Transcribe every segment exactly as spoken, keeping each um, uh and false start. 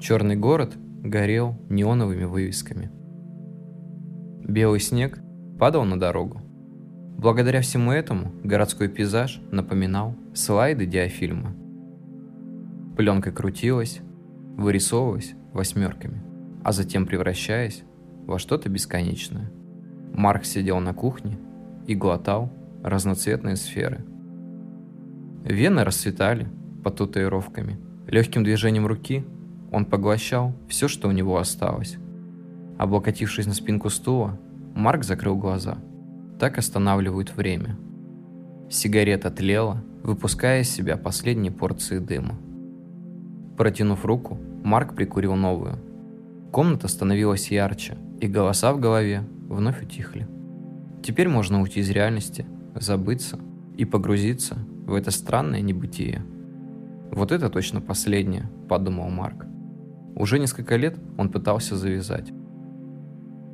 Черный город горел неоновыми вывесками. Белый снег падал на дорогу. Благодаря всему этому городской пейзаж напоминал слайды диафильма. Пленка крутилась, вырисовывалась восьмерками, а затем превращаясь во что-то бесконечное. Марк сидел на кухне и глотал разноцветные сферы. Вены расцветали под татуировками. Легким движением руки он поглощал все, что у него осталось. Облокотившись на спинку стула, Марк закрыл глаза. Так останавливают время. Сигарета тлела, выпуская из себя последние порции дыма. Протянув руку, Марк прикурил новую. Комната становилась ярче, и голоса в голове вновь утихли. Теперь можно уйти из реальности, забыться и погрузиться в это странное небытие. «Вот это точно последнее», – подумал Марк. Уже несколько лет он пытался завязать.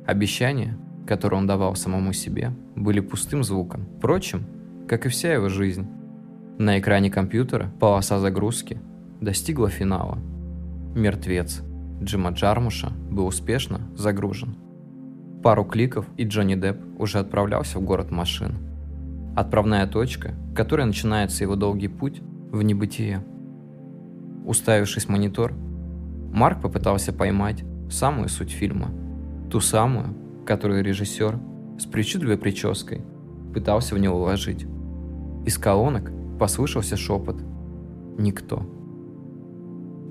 Обещания, которые он давал самому себе, были пустым звуком. Впрочем, как и вся его жизнь. На экране компьютера полоса загрузки достигла финала. «Мертвец» Джима Джармуша был успешно загружен. Пару кликов, и Джонни Депп уже отправлялся в город машин. Отправная точка, к которой начинается его долгий путь в небытие. Уставившись в монитор, Марк попытался поймать самую суть фильма. Ту самую, которую режиссер с причудливой прической пытался в него уложить. Из колонок послышался шепот «Никто».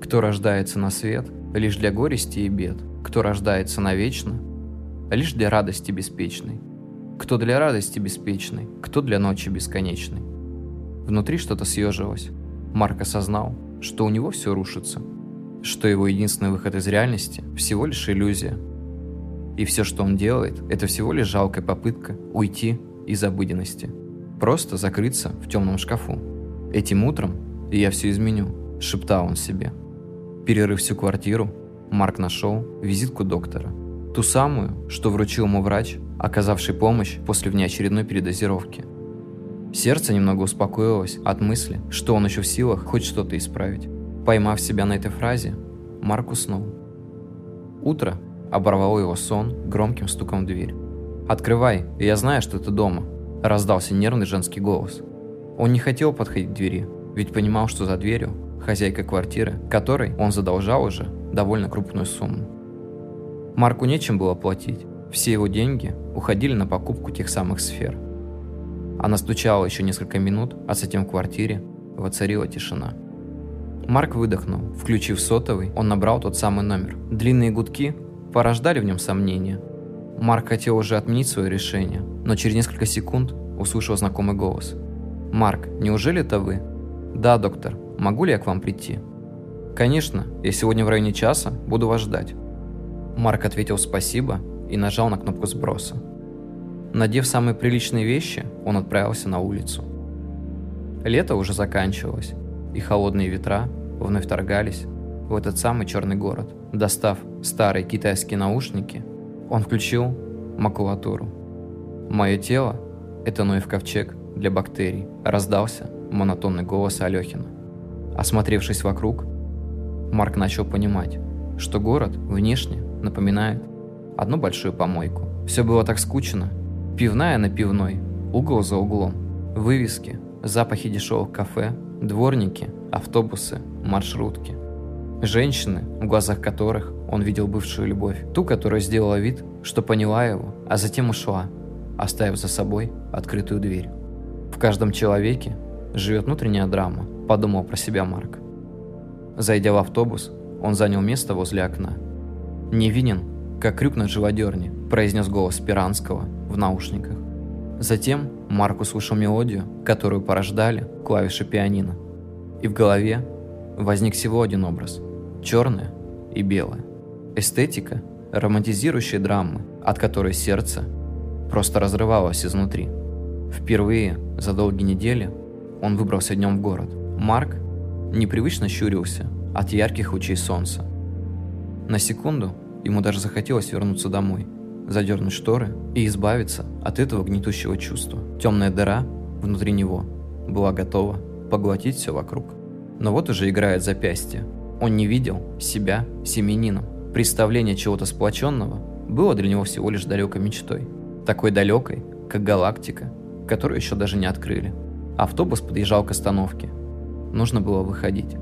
Кто рождается на свет лишь для горести и бед, кто рождается навечно лишь для радости беспечной, кто для радости беспечной, кто для ночи бесконечной. Внутри что-то съежилось. Марк осознал, что у него все рушится, что его единственный выход из реальности всего лишь иллюзия. И все, что он делает, это всего лишь жалкая попытка уйти из обыденности. Просто закрыться в темном шкафу. Этим утром я все изменю, шептал он себе. Перерыв всю квартиру, Марк нашел визитку доктора. Ту самую, что вручил ему врач, оказавший помощь после внеочередной передозировки. Сердце немного успокоилось от мысли, что он еще в силах хоть что-то исправить. Поймав себя на этой фразе, Марк уснул. Утро оборвало его сон громким стуком в дверь. «Открывай, я знаю, что ты дома», – раздался нервный женский голос. Он не хотел подходить к двери, ведь понимал, что за дверью хозяйка квартиры, которой он задолжал уже довольно крупную сумму. Марку нечем было платить, все его деньги уходили на покупку тех самых сфер. Она стучала еще несколько минут, а затем в квартире воцарила тишина. Марк выдохнул, включив сотовый, он набрал тот самый номер. Длинные гудки порождали в нем сомнения. Марк хотел уже отменить свое решение, но через несколько секунд услышал знакомый голос. «Марк, неужели это вы?» «Да, доктор, могу ли я к вам прийти?» «Конечно, я сегодня в районе часа буду вас ждать». Марк ответил «спасибо» и нажал на кнопку сброса. Надев самые приличные вещи, он отправился на улицу. Лето уже заканчивалось, и холодные ветра вновь вторгались в этот самый черный город. Достав старые китайские наушники, он включил макулатуру. «Мое тело – это Ноев ковчег для бактерий», – раздался монотонный голос Алёхина. Осмотревшись вокруг, Марк начал понимать, что город внешне напоминает одну большую помойку. Все было так скучно. Пивная на пивной, угол за углом. Вывески, запахи дешевых кафе, дворники, автобусы, маршрутки. Женщины, в глазах которых он видел бывшую любовь. Ту, которая сделала вид, что поняла его, а затем ушла, оставив за собой открытую дверь. «В каждом человеке живет внутренняя драма», – подумал про себя Марк. Зайдя в автобус, он занял место возле окна. «Невинен, как крюк на живодерне», – произнес голос Пиранского в наушниках. Затем Марк услышал мелодию, которую порождали клавиши пианино. И в голове возник всего один образ – черное и белое. Эстетика, романтизирующая драмы, от которой сердце просто разрывалось изнутри. Впервые за долгие недели он выбрался днем в город. Марк непривычно щурился от ярких лучей солнца. На секунду ему даже захотелось вернуться домой, задернуть шторы и избавиться от этого гнетущего чувства. Темная дыра внутри него была готова поглотить все вокруг. Но вот уже играет запястье, Он не видел себя семенином. Представление чего-то сплоченного было для него всего лишь далекой мечтой. Такой далекой, как галактика, которую еще даже не открыли. Автобус подъезжал к остановке. Нужно было выходить.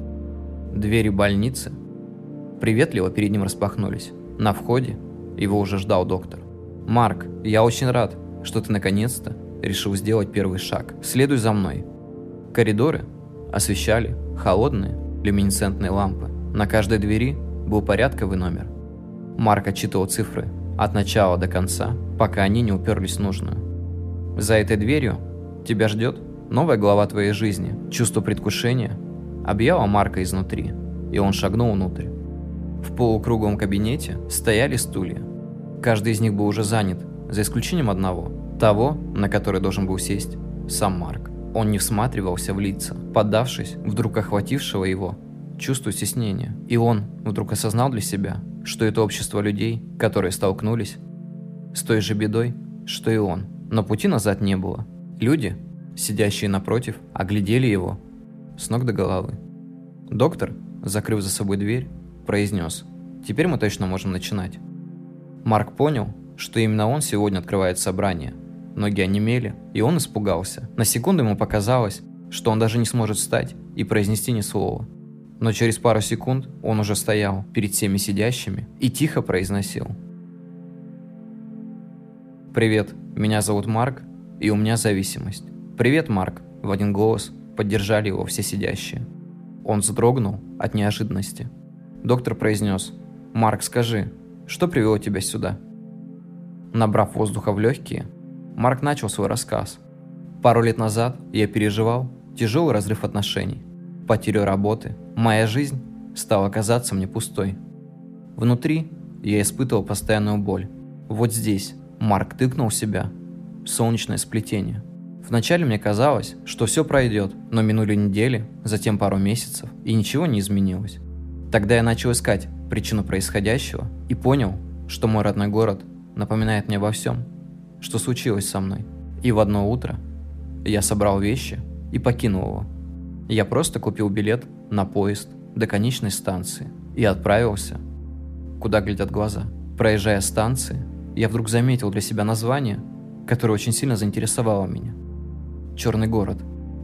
Двери больницы приветливо перед ним распахнулись. На входе его уже ждал доктор. «Марк, я очень рад, что ты наконец-то решил сделать первый шаг. Следуй за мной». Коридоры освещали холодные люминесцентные лампы. На каждой двери был порядковый номер. Марк отчитывал цифры от начала до конца, пока они не уперлись в нужную. За этой дверью тебя ждет новая глава твоей жизни. Чувство предвкушения объяло Марка изнутри, и он шагнул внутрь. В полукруглом кабинете стояли стулья. Каждый из них был уже занят, за исключением одного, того, на который должен был сесть сам Марк. Он не всматривался в лица, поддавшись вдруг охватившего его чувству стеснения. И он вдруг осознал для себя, что это общество людей, которые столкнулись с той же бедой, что и он. Но пути назад не было. Люди, сидящие напротив, оглядели его с ног до головы. Доктор, закрыв за собой дверь, произнес: «Теперь мы точно можем начинать». Марк понял, что именно он сегодня открывает собрание. Ноги онемели, и он испугался. На секунду ему показалось, что он даже не сможет встать и произнести ни слова. Но через пару секунд он уже стоял перед всеми сидящими и тихо произносил: «Привет, меня зовут Марк, и у меня зависимость». «Привет, Марк», в один голос поддержали его все сидящие. Он вздрогнул от неожиданности. Доктор произнес: «Марк, скажи, что привело тебя сюда?» Набрав воздуха в легкие, Марк начал свой рассказ. «Пару лет назад я переживал тяжелый разрыв отношений, потерю работы. Моя жизнь стала казаться мне пустой. Внутри я испытывал постоянную боль. Вот здесь», Марк тыкнул себя, солнечное сплетение. «Вначале мне казалось, что все пройдет, но минули недели, затем пару месяцев, и ничего не изменилось. Тогда я начал искать причину происходящего и понял, что мой родной город напоминает мне обо всем, что случилось со мной. И в одно утро я собрал вещи и покинул его. Я просто купил билет на поезд до конечной станции и отправился, куда глядят глаза. Проезжая станции, я вдруг заметил для себя название, которое очень сильно заинтересовало меня. «Черный город».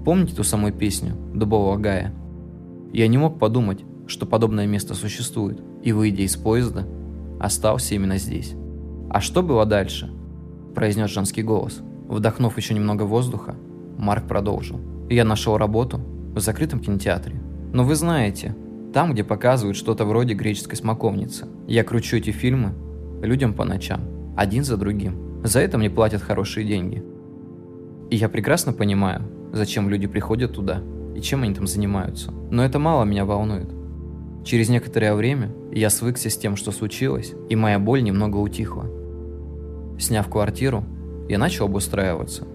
Помните ту самую песню Дубового Гая? Я не мог подумать, что подобное место существует, и, выйдя из поезда, остался именно здесь». «А что было дальше?» – произнес женский голос. Вдохнув еще немного воздуха, Марк продолжил. «Я нашел работу в закрытом кинотеатре. Но вы знаете, там, где показывают что-то вроде греческой смоковницы. Я кручу эти фильмы людям по ночам, один за другим. За это мне платят хорошие деньги. И я прекрасно понимаю, зачем люди приходят туда и чем они там занимаются. Но это мало меня волнует. Через некоторое время я свыкся с тем, что случилось, и моя боль немного утихла. Сняв квартиру, я начал обустраиваться.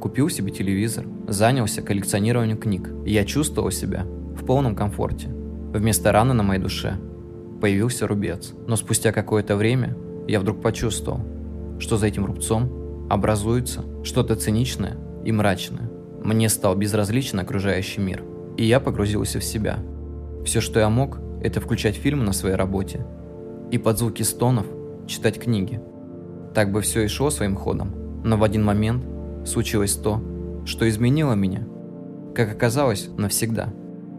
Купил себе телевизор, занялся коллекционированием книг. Я чувствовал себя в полном комфорте. Вместо раны на моей душе появился рубец. Но спустя какое-то время я вдруг почувствовал, что за этим рубцом образуется что-то циничное и мрачное. Мне стал безразличен окружающий мир, и я погрузился в себя. Все, что я мог, это включать фильмы на своей работе и под звуки стонов читать книги. Так бы все и шло своим ходом, но в один момент случилось то, что изменило меня, как оказалось, навсегда.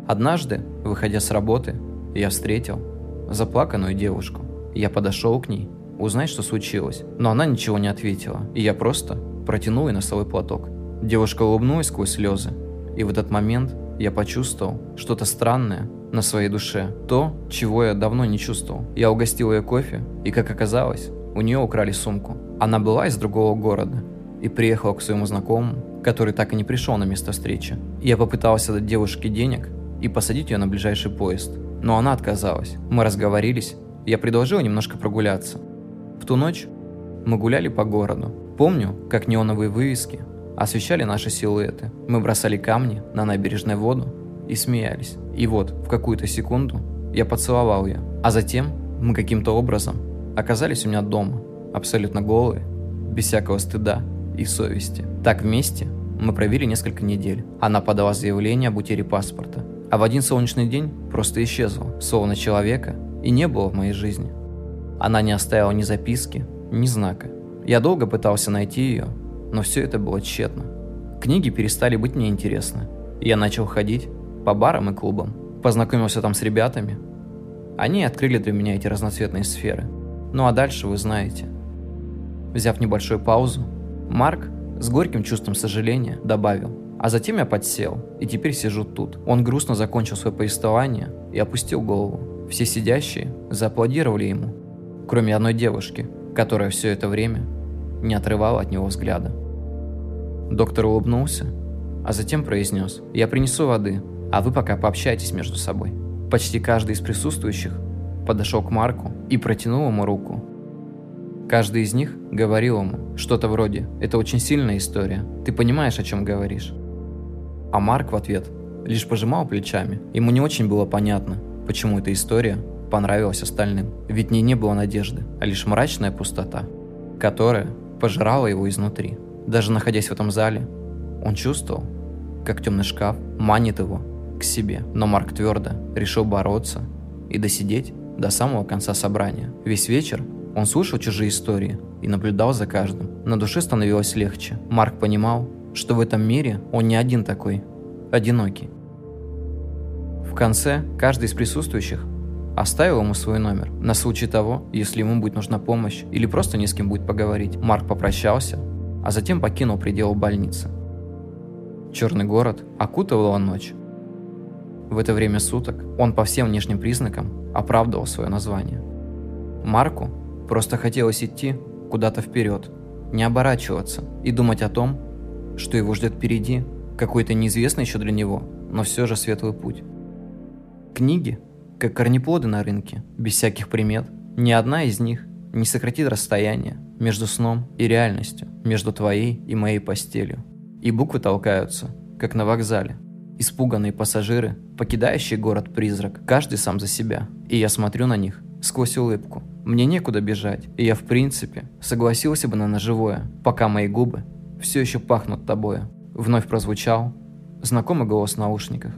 Однажды, выходя с работы, я встретил заплаканную девушку. Я подошел к ней узнать, что случилось, но она ничего не ответила, и я просто протянул ей носовой платок. Девушка улыбнулась сквозь слезы, и в этот момент я почувствовал что-то странное на своей душе, то, чего я давно не чувствовал. Я угостил ее кофе, и, как оказалось, у нее украли сумку. Она была из другого города и приехала к своему знакомому, который так и не пришел на место встречи. Я попытался дать девушке денег и посадить ее на ближайший поезд, но она отказалась. Мы разговорились, я предложил немножко прогуляться. В ту ночь мы гуляли по городу. Помню, как неоновые вывески освещали наши силуэты. Мы бросали камни на набережную воду и смеялись. И вот, в какую-то секунду я поцеловал ее, а затем мы каким-то образом оказались у меня дома, абсолютно голые, без всякого стыда и совести. Так вместе мы провели несколько недель. Она подала заявление об утере паспорта, а в один солнечный день просто исчезла, словно человека, и не было в моей жизни. Она не оставила ни записки, ни знака. Я долго пытался найти ее, но все это было тщетно. Книги перестали быть мне интересны. Я начал ходить по барам и клубам, познакомился там с ребятами. Они открыли для меня эти разноцветные сферы. Ну а дальше вы знаете. Взяв небольшую паузу, Марк с горьким чувством сожаления добавил: а затем я подсел, и теперь сижу тут. Он грустно закончил свое повествование и опустил голову. Все сидящие зааплодировали ему, кроме одной девушки, которая все это время не отрывала от него взгляда. Доктор улыбнулся, а затем произнес: «Я принесу воды, а вы пока пообщайтесь между собой». Почти каждый из присутствующих подошел к Марку и протянул ему руку. Каждый из них говорил ему что-то вроде: «Это очень сильная история, ты понимаешь, о чем говоришь». А Марк в ответ лишь пожимал плечами. Ему не очень было понятно, почему эта история понравилась остальным, ведь в ней не было надежды, а лишь мрачная пустота, которая пожирала его изнутри. Даже находясь в этом зале, он чувствовал, как темный шкаф манит его к себе. Но Марк твердо решил бороться и досидеть до самого конца собрания. Весь вечер он слушал чужие истории и наблюдал за каждым. На душе становилось легче. Марк понимал, что в этом мире он не один такой, одинокий. В конце каждый из присутствующих оставил ему свой номер, на случай того, если ему будет нужна помощь или просто не с кем будет поговорить. Марк попрощался, а затем покинул пределы больницы. Черный город окутывала ночь. В это время суток он по всем внешним признакам оправдывал свое название. Марку просто хотелось идти куда-то вперед, не оборачиваться и думать о том, что его ждет впереди, какой-то неизвестный еще для него, но все же светлый путь. Книги, как корнеплоды на рынке, без всяких примет, ни одна из них не сократит расстояние между сном и реальностью, между твоей и моей постелью. И буквы толкаются, как на вокзале. Испуганные пассажиры, покидающие город-призрак, каждый сам за себя. И я смотрю на них сквозь улыбку. Мне некуда бежать, и я в принципе согласился бы на наживое, пока мои губы все еще пахнут тобою. Вновь прозвучал знакомый голос в наушниках.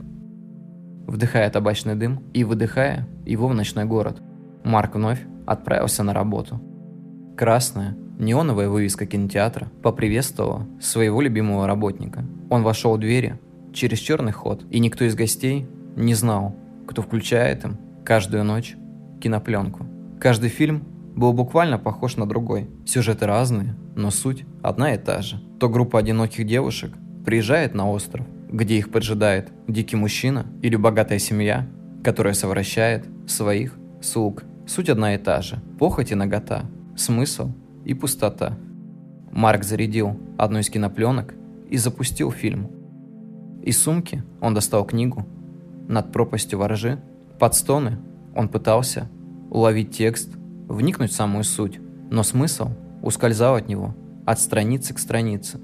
Вдыхая табачный дым и выдыхая его в ночной город, Марк вновь отправился на работу. Красная неоновая вывеска кинотеатра поприветствовала своего любимого работника. Он вошел в двери через черный ход, и никто из гостей не знал, кто включает им каждую ночь кинопленку. Каждый фильм был буквально похож на другой. Сюжеты разные, но суть одна и та же. То группа одиноких девушек приезжает на остров, где их поджидает дикий мужчина, или богатая семья, которая совращает своих слуг. Суть одна и та же. Похоть и нагота, смысл и пустота. Марк зарядил одну из кинопленок и запустил фильм. Из сумки он достал книгу «Над пропастью во ржи». Под стоны он пытался уловить текст, вникнуть в самую суть, но смысл ускользал от него, от страницы к странице.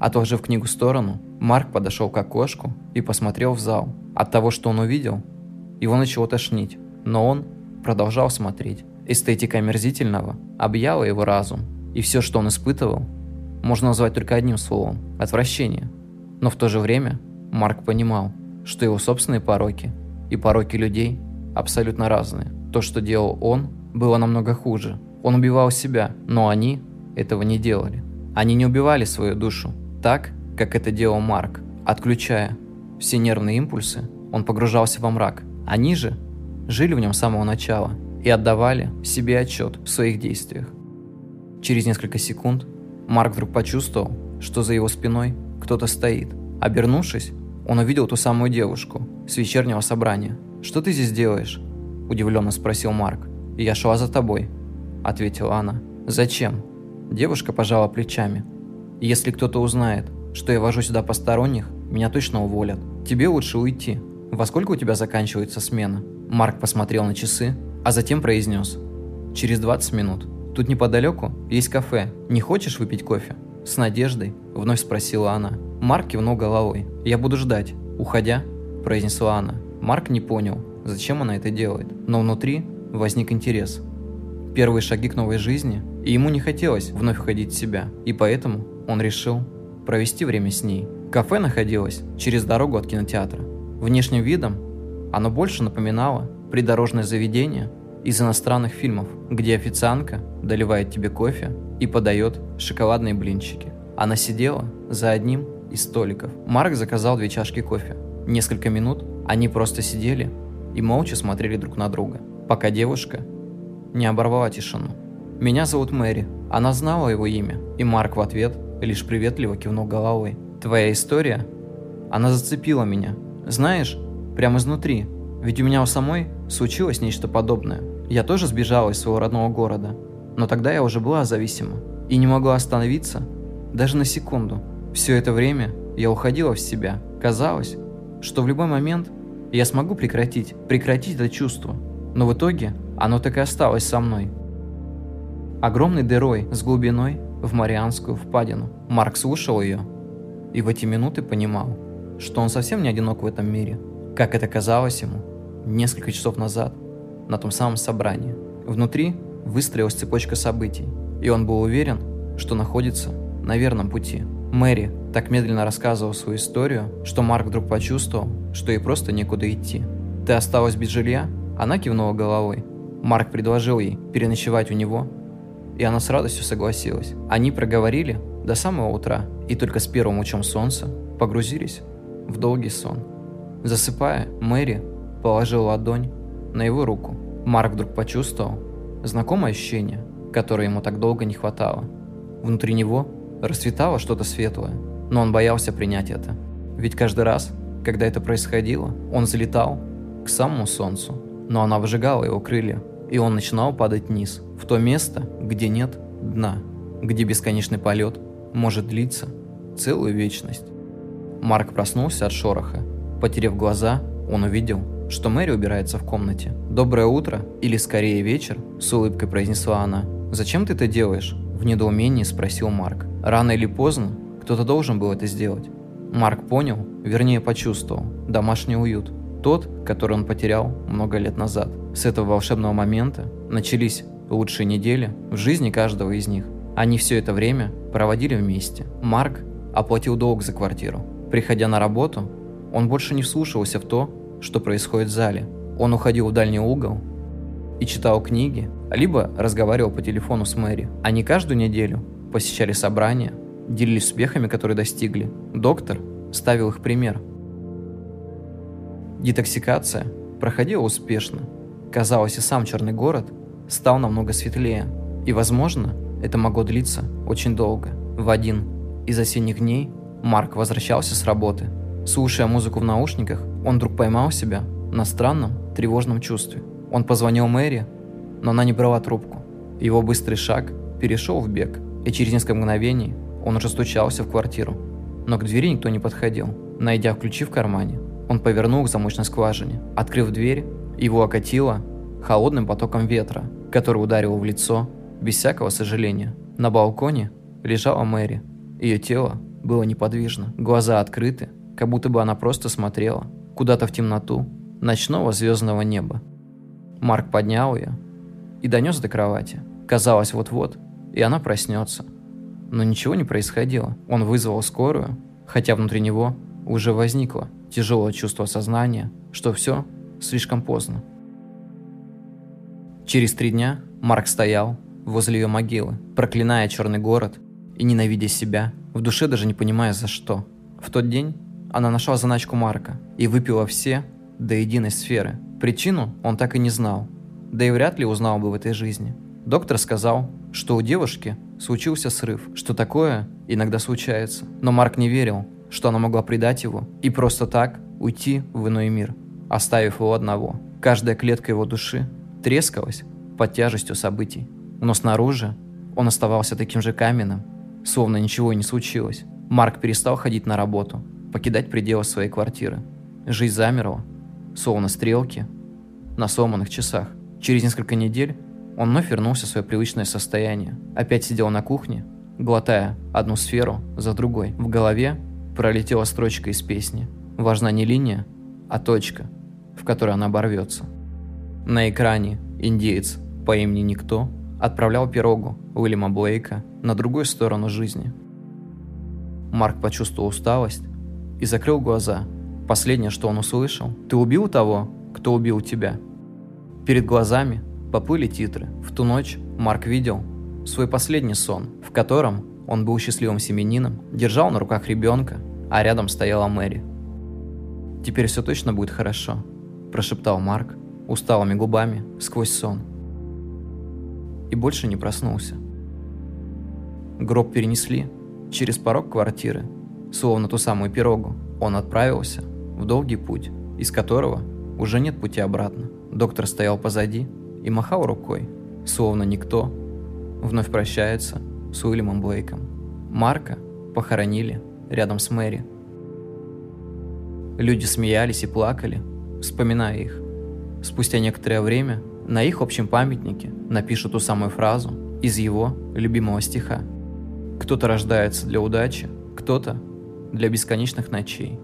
Отложив книгу в сторону, Марк подошел к окошку и посмотрел в зал. От того, что он увидел, его начало тошнить, но он продолжал смотреть. Эстетика омерзительного объяла его разум, и все, что он испытывал, можно назвать только одним словом – отвращение. Но в то же время Марк понимал, что его собственные пороки и пороки людей абсолютно разные. То, что делал он, было намного хуже. Он убивал себя, но они этого не делали. Они не убивали свою душу так, как это делал Марк. Отключая все нервные импульсы, он погружался во мрак. Они же жили в нем с самого начала и отдавали себе отчет в своих действиях. Через несколько секунд Марк вдруг почувствовал, что за его спиной кто-то стоит. Обернувшись, он увидел ту самую девушку с вечернего собрания. «Что ты здесь делаешь?» – удивленно спросил Марк. «Я шла за тобой», – ответила она. «Зачем?» Девушка пожала плечами. «Если кто-то узнает, что я вожу сюда посторонних, меня точно уволят. Тебе лучше уйти. Во сколько у тебя заканчивается смена?» Марк посмотрел на часы, а затем произнес: «Через двадцать минут. Тут неподалеку есть кафе. Не хочешь выпить кофе?» С надеждой вновь спросила она. Марк кивнул головой. «Я буду ждать», уходя, произнесла она. Марк не понял, зачем она это делает, но внутри возник интерес. Первые шаги к новой жизни, и ему не хотелось вновь входить в себя, и поэтому он решил провести время с ней. Кафе находилось через дорогу от кинотеатра. Внешним видом оно больше напоминало придорожное заведение из иностранных фильмов, где официантка доливает тебе кофе и подает шоколадные блинчики. Она сидела за одним из столиков. Марк заказал две чашки кофе. Несколько минут они просто сидели и молча смотрели друг на друга, пока девушка не оборвала тишину. «Меня зовут Мэри». Она знала его имя, и Марк в ответ лишь приветливо кивнул головой. «Твоя история? Она зацепила меня. Знаешь, прямо изнутри. Ведь у меня у самой случилось нечто подобное. Я тоже сбежала из своего родного города, но тогда я уже была зависима и не могла остановиться даже на секунду. Все это время я уходила в себя. Казалось, что в любой момент я смогу прекратить, прекратить это чувство, но в итоге оно так и осталось со мной. Огромной дырой с глубиной в Марианскую впадину». Марк слушал ее и в эти минуты понимал, что он совсем не одинок в этом мире, как это казалось ему несколько часов назад на том самом собрании. Внутри выстроилась цепочка событий, и он был уверен, что находится на верном пути. Мэри так медленно рассказывала свою историю, что Марк вдруг почувствовал, что ей просто некуда идти. «Ты осталась без жилья?» Она кивнула головой. Марк предложил ей переночевать у него, и она с радостью согласилась. Они проговорили до самого утра, и только с первым лучом солнца погрузились в долгий сон. Засыпая, Мэри положила ладонь на его руку. Марк вдруг почувствовал знакомое ощущение, которое ему так долго не хватало. Внутри него расцветало что-то светлое, но он боялся принять это. Ведь каждый раз, когда это происходило, он залетал к самому солнцу, но она выжигала его крылья, и он начинал падать вниз, в то место, где нет дна, где бесконечный полет может длиться целую вечность. Марк проснулся от шороха. Потерев глаза, он увидел, что Мэри убирается в комнате. «Доброе утро, или скорее вечер», — с улыбкой произнесла она. «Зачем ты это делаешь?» — в недоумении спросил Марк. Рано или поздно кто-то должен был это сделать. Марк понял, вернее почувствовал, домашний уют. Тот, который он потерял много лет назад. С этого волшебного момента начались лучшие недели в жизни каждого из них. Они все это время проводили вместе. Марк оплатил долг за квартиру. Приходя на работу, он больше не вслушивался в то, что происходит в зале. Он уходил в дальний угол и читал книги, либо разговаривал по телефону с Мэри. Они каждую неделю посещали собрания, делились успехами, которые достигли. Доктор ставил их пример. Детоксикация проходила успешно. Казалось, и сам Черный город стал намного светлее. И, возможно, это могло длиться очень долго. В один из осенних дней Марк возвращался с работы. Слушая музыку в наушниках, он вдруг поймал себя на странном, тревожном чувстве. Он позвонил Мэри, но она не брала трубку. Его быстрый шаг перешел в бег, и через несколько мгновений он уже стучался в квартиру, но к двери никто не подходил. Найдя ключи в кармане, он повернул к замочной скважине. Открыв дверь, его окатило холодным потоком ветра, который ударил в лицо без всякого сожаления. На балконе лежала Мэри. Ее тело было неподвижно, глаза открыты, как будто бы она просто смотрела куда-то в темноту ночного звездного неба. Марк поднял ее и донес до кровати. Казалось, вот-вот, и она проснется. Но ничего не происходило. Он вызвал скорую, хотя внутри него уже возникло тяжелое чувство сознания, что все слишком поздно. Через три дня Марк стоял возле ее могилы, проклиная Черный город и ненавидя себя, в душе даже не понимая за что. В тот день она нашла заначку Марка и выпила все до единой сферы. Причину он так и не знал, да и вряд ли узнал бы в этой жизни. Доктор сказал, что у девушки случился срыв, что такое иногда случается. Но Марк не верил, что она могла предать его и просто так уйти в иной мир, оставив его одного. Каждая клетка его души трескалась под тяжестью событий, но снаружи он оставался таким же каменным, словно ничего и не случилось. Марк перестал ходить на работу, покидать пределы своей квартиры. Жизнь замерла, словно стрелки на сломанных часах. Через несколько недель он вновь вернулся в свое привычное состояние. Опять сидел на кухне, глотая одну сферу за другой. В голове пролетела строчка из песни. Важна не линия, а точка, в которой она оборвется. На экране индеец по имени Никто отправлял пирогу Уильяма Блейка на другую сторону жизни. Марк почувствовал усталость и закрыл глаза, Последнее, что он услышал: «Ты убил того, кто убил тебя». Перед глазами поплыли титры. В ту ночь Марк видел свой последний сон, в котором он был счастливым семьянином, держал на руках ребенка, а рядом стояла Мэри. «Теперь все точно будет хорошо», – прошептал Марк усталыми губами сквозь сон. И больше не проснулся. Гроб перенесли через порог квартиры, словно ту самую пирогу. Он отправился в долгий путь, из которого уже нет пути обратно. Доктор стоял позади и махал рукой, словно никто вновь прощается с Уильямом Блейком. Марка похоронили рядом с Мэри. Люди смеялись и плакали, вспоминая их. Спустя некоторое время на их общем памятнике напишут ту самую фразу из его любимого стиха: «Кто-то рождается для удачи, кто-то для бесконечных ночей».